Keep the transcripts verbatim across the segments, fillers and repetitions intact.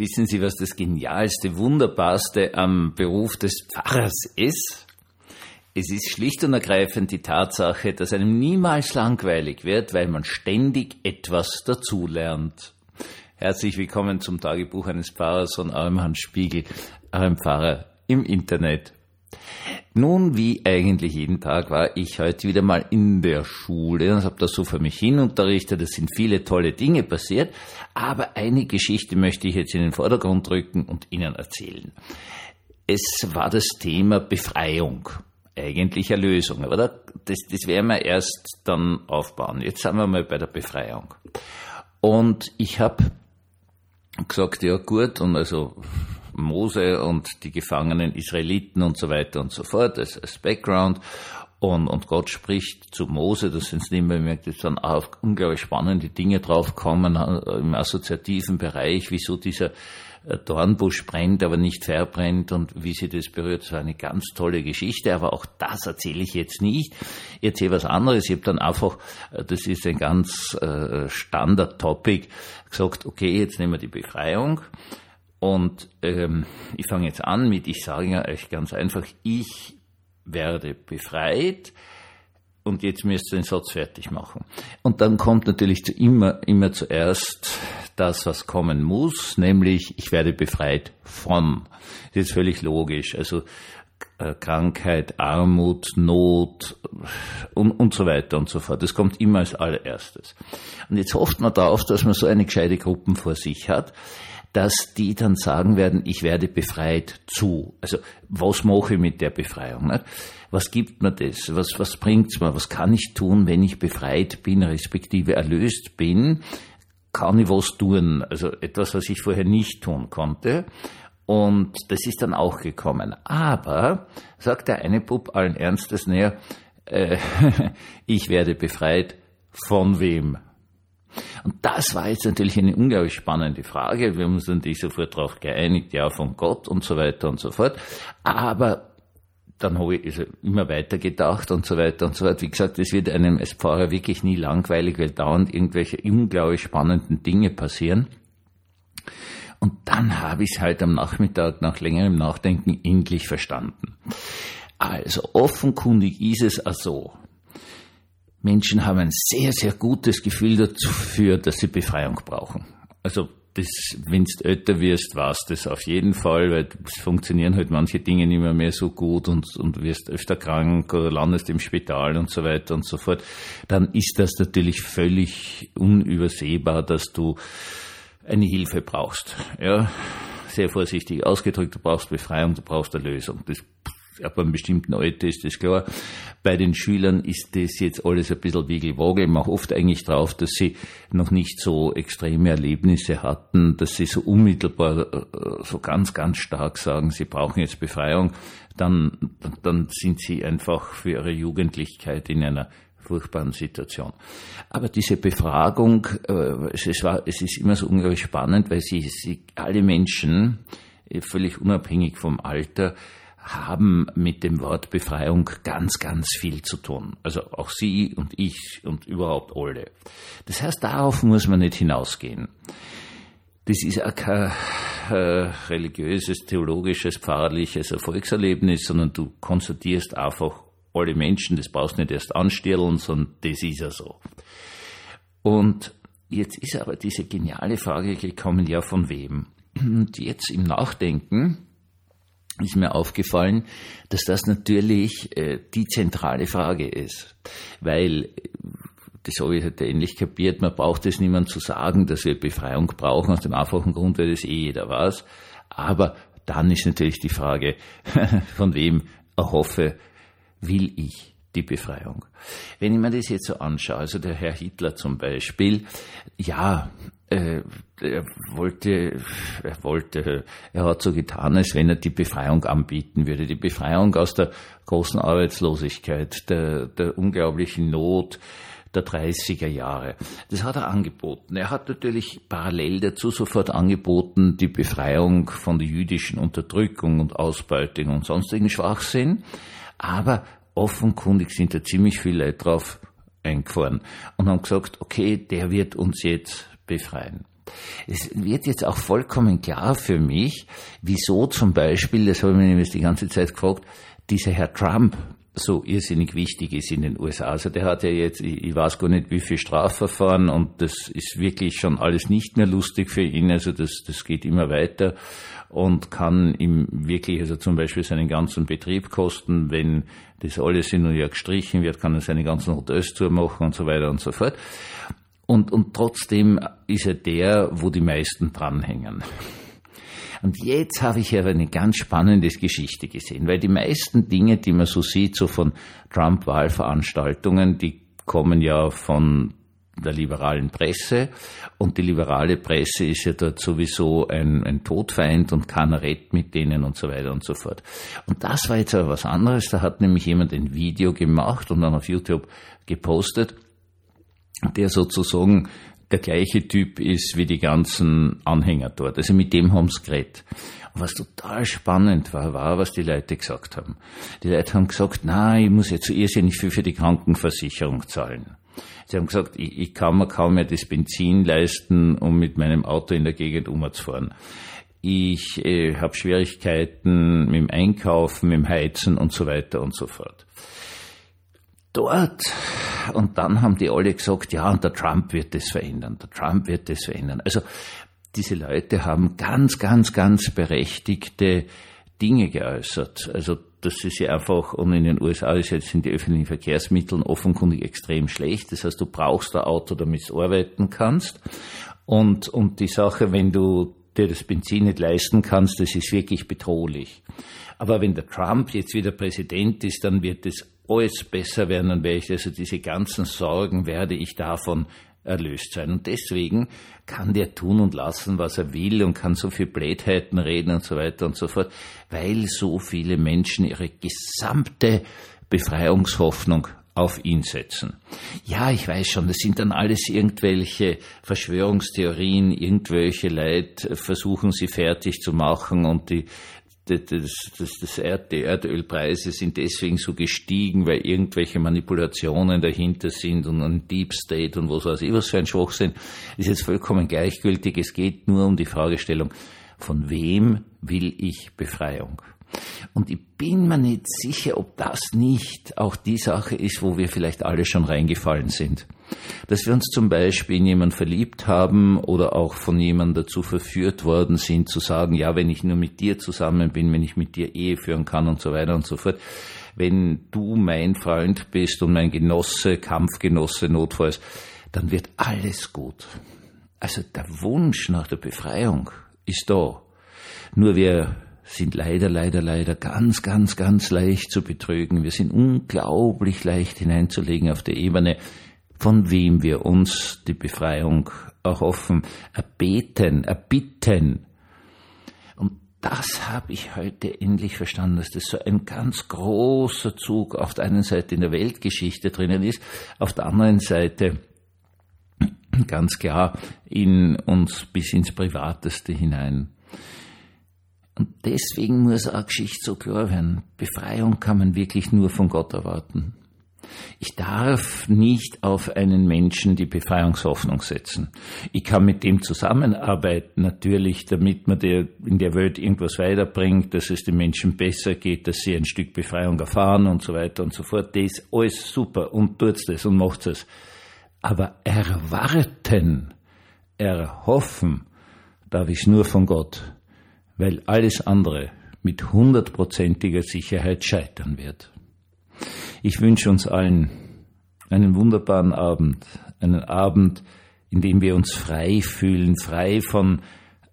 Wissen Sie, was das Genialste, Wunderbarste am Beruf des Pfarrers ist? Es ist schlicht und ergreifend die Tatsache, dass einem niemals langweilig wird, weil man ständig etwas dazulernt. Herzlich willkommen zum Tagebuch eines Pfarrers von eurem Hans Spiegel, eurem Pfarrer im Internet. Nun, wie eigentlich jeden Tag, war ich heute wieder mal in der Schule und habe das so für mich hin unterrichtet. Es sind viele tolle Dinge passiert, aber eine Geschichte möchte ich jetzt in den Vordergrund rücken und Ihnen erzählen. Es war das Thema Befreiung, eigentlich Erlösung, aber das, das werden wir erst dann aufbauen. Jetzt sind wir mal bei der Befreiung. Und ich habe gesagt, ja gut, und also Mose und die gefangenen Israeliten und so weiter und so fort, das ist das Background. Und, und Gott spricht zu Mose, das sind es nicht mehr gemerkt, jetzt dann auf unglaublich spannende Dinge draufkommen im assoziativen Bereich, wieso dieser Dornbusch brennt, aber nicht verbrennt und wie sie das berührt. Das war eine ganz tolle Geschichte, aber auch das erzähle ich jetzt nicht. Ich erzähle was anderes. Ich habe dann einfach, das ist ein ganz Standard-Topic, gesagt, okay, jetzt nehmen wir die Befreiung. Und ähm, ich fange jetzt an mit, ich sage ja euch ganz einfach, ich werde befreit und jetzt müsst ihr den Satz fertig machen. Und dann kommt natürlich zu immer, immer zuerst das, was kommen muss, nämlich ich werde befreit von. Das ist völlig logisch, also äh, Krankheit, Armut, Not und, und so weiter und so fort. Das kommt immer als allererstes. Und jetzt hofft man darauf, dass man so eine gescheite Gruppe vor sich hat, dass die dann sagen werden, ich werde befreit zu. Also was mache ich mit der Befreiung? Ne? Was gibt mir das? Was, was bringt's mir? Was kann ich tun, wenn ich befreit bin, respektive erlöst bin? Kann ich was tun? Also etwas, was ich vorher nicht tun konnte. Und das ist dann auch gekommen. Aber, sagt der eine Bub allen Ernstes näher, äh, ich werde befreit von wem? Und das war jetzt natürlich eine unglaublich spannende Frage. Wir haben uns natürlich sofort darauf geeinigt, ja, von Gott und so weiter und so fort. Aber dann habe ich also immer weiter gedacht und so weiter und so fort. Wie gesagt, es wird einem als Pfarrer wirklich nie langweilig, weil dauernd irgendwelche unglaublich spannenden Dinge passieren. Und dann habe ich es halt am Nachmittag nach längerem Nachdenken endlich verstanden. Also offenkundig ist es auch so. Menschen haben ein sehr, sehr gutes Gefühl dafür, dass sie Befreiung brauchen. Also bis, wenn du älter wirst, war's das auf jeden Fall, weil es funktionieren halt manche Dinge nicht mehr, mehr so gut und, und wirst öfter krank oder landest im Spital und so weiter und so fort. Dann ist das natürlich völlig unübersehbar, dass du eine Hilfe brauchst. Ja, sehr vorsichtig ausgedrückt, du brauchst Befreiung, du brauchst Erlösung. Das ab einem bestimmten Alter ist das klar. Bei den Schülern ist das jetzt alles ein bisschen wiegelwagel. Ich mache oft eigentlich drauf, dass sie noch nicht so extreme Erlebnisse hatten, dass sie so unmittelbar, so ganz, ganz stark sagen, sie brauchen jetzt Befreiung. Dann, dann sind sie einfach für ihre Jugendlichkeit in einer furchtbaren Situation. Aber diese Befragung, es war, es ist immer so unglaublich spannend, weil sie, sie alle Menschen, völlig unabhängig vom Alter, haben mit dem Wort Befreiung ganz, ganz viel zu tun. Also auch Sie und ich und überhaupt alle. Das heißt, darauf muss man nicht hinausgehen. Das ist auch kein äh, religiöses, theologisches, pfarrliches Erfolgserlebnis, sondern du konstatierst einfach alle Menschen, das brauchst nicht erst anstirlen, sondern das ist ja so. Und jetzt ist aber diese geniale Frage gekommen, ja von wem? Und jetzt im Nachdenken ist mir aufgefallen, dass das natürlich äh, die zentrale Frage ist, weil, das habe ich halt ähnlich kapiert, man braucht es niemandem zu sagen, dass wir Befreiung brauchen, aus dem einfachen Grund, weil das eh jeder weiß, aber dann ist natürlich die Frage, von wem erhoffe, will ich die Befreiung? Wenn ich mir das jetzt so anschaue, also der Herr Hitler zum Beispiel, ja, äh, er wollte, er wollte, er hat so getan, als wenn er die Befreiung anbieten würde, die Befreiung aus der großen Arbeitslosigkeit, der, der unglaublichen Not der dreißiger Jahre. Das hat er angeboten. Er hat natürlich parallel dazu sofort angeboten, die Befreiung von der jüdischen Unterdrückung und Ausbeutung und sonstigen Schwachsinn, aber offenkundig sind da ziemlich viele Leute drauf eingefahren und haben gesagt, okay, der wird uns jetzt befreien. Es wird jetzt auch vollkommen klar für mich, wieso zum Beispiel, das habe ich mir nämlich die ganze Zeit gefragt, dieser Herr Trump so irrsinnig wichtig ist in den U S A. Also der hat ja jetzt, ich weiß gar nicht, wie viel Strafverfahren, und das ist wirklich schon alles nicht mehr lustig für ihn. Also das, das geht immer weiter und kann ihm wirklich, also zum Beispiel seinen ganzen Betrieb kosten, wenn das alles in New York gestrichen wird, kann er seine ganzen Hotels zumachen und so weiter und so fort. Und, und trotzdem ist er der, wo die meisten dranhängen. Und jetzt habe ich aber eine ganz spannende Geschichte gesehen, weil die meisten Dinge, die man so sieht, so von Trump-Wahlveranstaltungen, die kommen ja von der liberalen Presse, und die liberale Presse ist ja dort sowieso ein, ein Todfeind und keiner redet mit denen und so weiter und so fort. Und das war jetzt aber was anderes, da hat nämlich jemand ein Video gemacht und dann auf YouTube gepostet, der sozusagen der gleiche Typ ist wie die ganzen Anhänger dort. Also mit dem haben sie geredet. Und was total spannend war, war, was die Leute gesagt haben. Die Leute haben gesagt, nein, ich muss jetzt so irrsinnig viel für die Krankenversicherung zahlen. Sie haben gesagt, ich, ich kann mir kaum mehr das Benzin leisten, um mit meinem Auto in der Gegend umzufahren. Ich äh, habe Schwierigkeiten mit dem Einkaufen, mit dem Heizen und so weiter und so fort. Dort. Und dann haben die alle gesagt, ja, und der Trump wird das verändern, der Trump wird das verändern. Also diese Leute haben ganz, ganz, ganz berechtigte Dinge geäußert. Also das ist ja einfach, und in den U S A ist jetzt in den öffentlichen Verkehrsmitteln offenkundig extrem schlecht. Das heißt, du brauchst ein Auto, damit du arbeiten kannst. Und, und die Sache, wenn du dir das Benzin nicht leisten kannst, das ist wirklich bedrohlich. Aber wenn der Trump jetzt wieder Präsident ist, dann wird das alles besser werden, und werde ich, also diese ganzen Sorgen, werde ich davon erlöst sein. Und deswegen kann der tun und lassen, was er will, und kann so viel Blödheiten reden und so weiter und so fort, weil so viele Menschen ihre gesamte Befreiungshoffnung auf ihn setzen. Ja, ich weiß schon, das sind dann alles irgendwelche Verschwörungstheorien, irgendwelche Leute versuchen sie fertig zu machen, und die Das, das, das Erd, die Erdölpreise sind deswegen so gestiegen, weil irgendwelche Manipulationen dahinter sind und ein Deep State und was weiß ich, was für ein Schwachsinn, ist jetzt vollkommen gleichgültig. Es geht nur um die Fragestellung, von wem will ich Befreiung? Und ich bin mir nicht sicher, ob das nicht auch die Sache ist, wo wir vielleicht alle schon reingefallen sind. Dass wir uns zum Beispiel in jemanden verliebt haben oder auch von jemandem dazu verführt worden sind, zu sagen, ja, wenn ich nur mit dir zusammen bin, wenn ich mit dir Ehe führen kann und so weiter und so fort, wenn du mein Freund bist und mein Genosse, Kampfgenosse notfalls, dann wird alles gut. Also der Wunsch nach der Befreiung ist da. Nur wir sind leider, leider, leider ganz, ganz, ganz leicht zu betrügen. Wir sind unglaublich leicht hineinzulegen auf der Ebene, von wem wir uns die Befreiung erhoffen, erbeten, erbitten. Und das habe ich heute endlich verstanden, dass das so ein ganz großer Zug auf der einen Seite in der Weltgeschichte drinnen ist, auf der anderen Seite ganz klar in uns bis ins Privateste hinein. Und deswegen muss auch Geschichte so klar werden. Befreiung kann man wirklich nur von Gott erwarten. Ich darf nicht auf einen Menschen die Befreiungshoffnung setzen. Ich kann mit dem zusammenarbeiten, natürlich, damit man der, in der Welt irgendwas weiterbringt, dass es den Menschen besser geht, dass sie ein Stück Befreiung erfahren und so weiter und so fort. Das ist alles super, und tut's das und macht's das. Aber erwarten, erhoffen, darf ich nur von Gott, weil alles andere mit hundertprozentiger Sicherheit scheitern wird. Ich wünsche uns allen einen wunderbaren Abend, einen Abend, in dem wir uns frei fühlen, frei von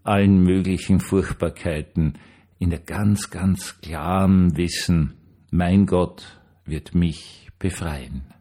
allen möglichen Furchtbarkeiten, in der ganz, ganz klaren Wissen, mein Gott wird mich befreien.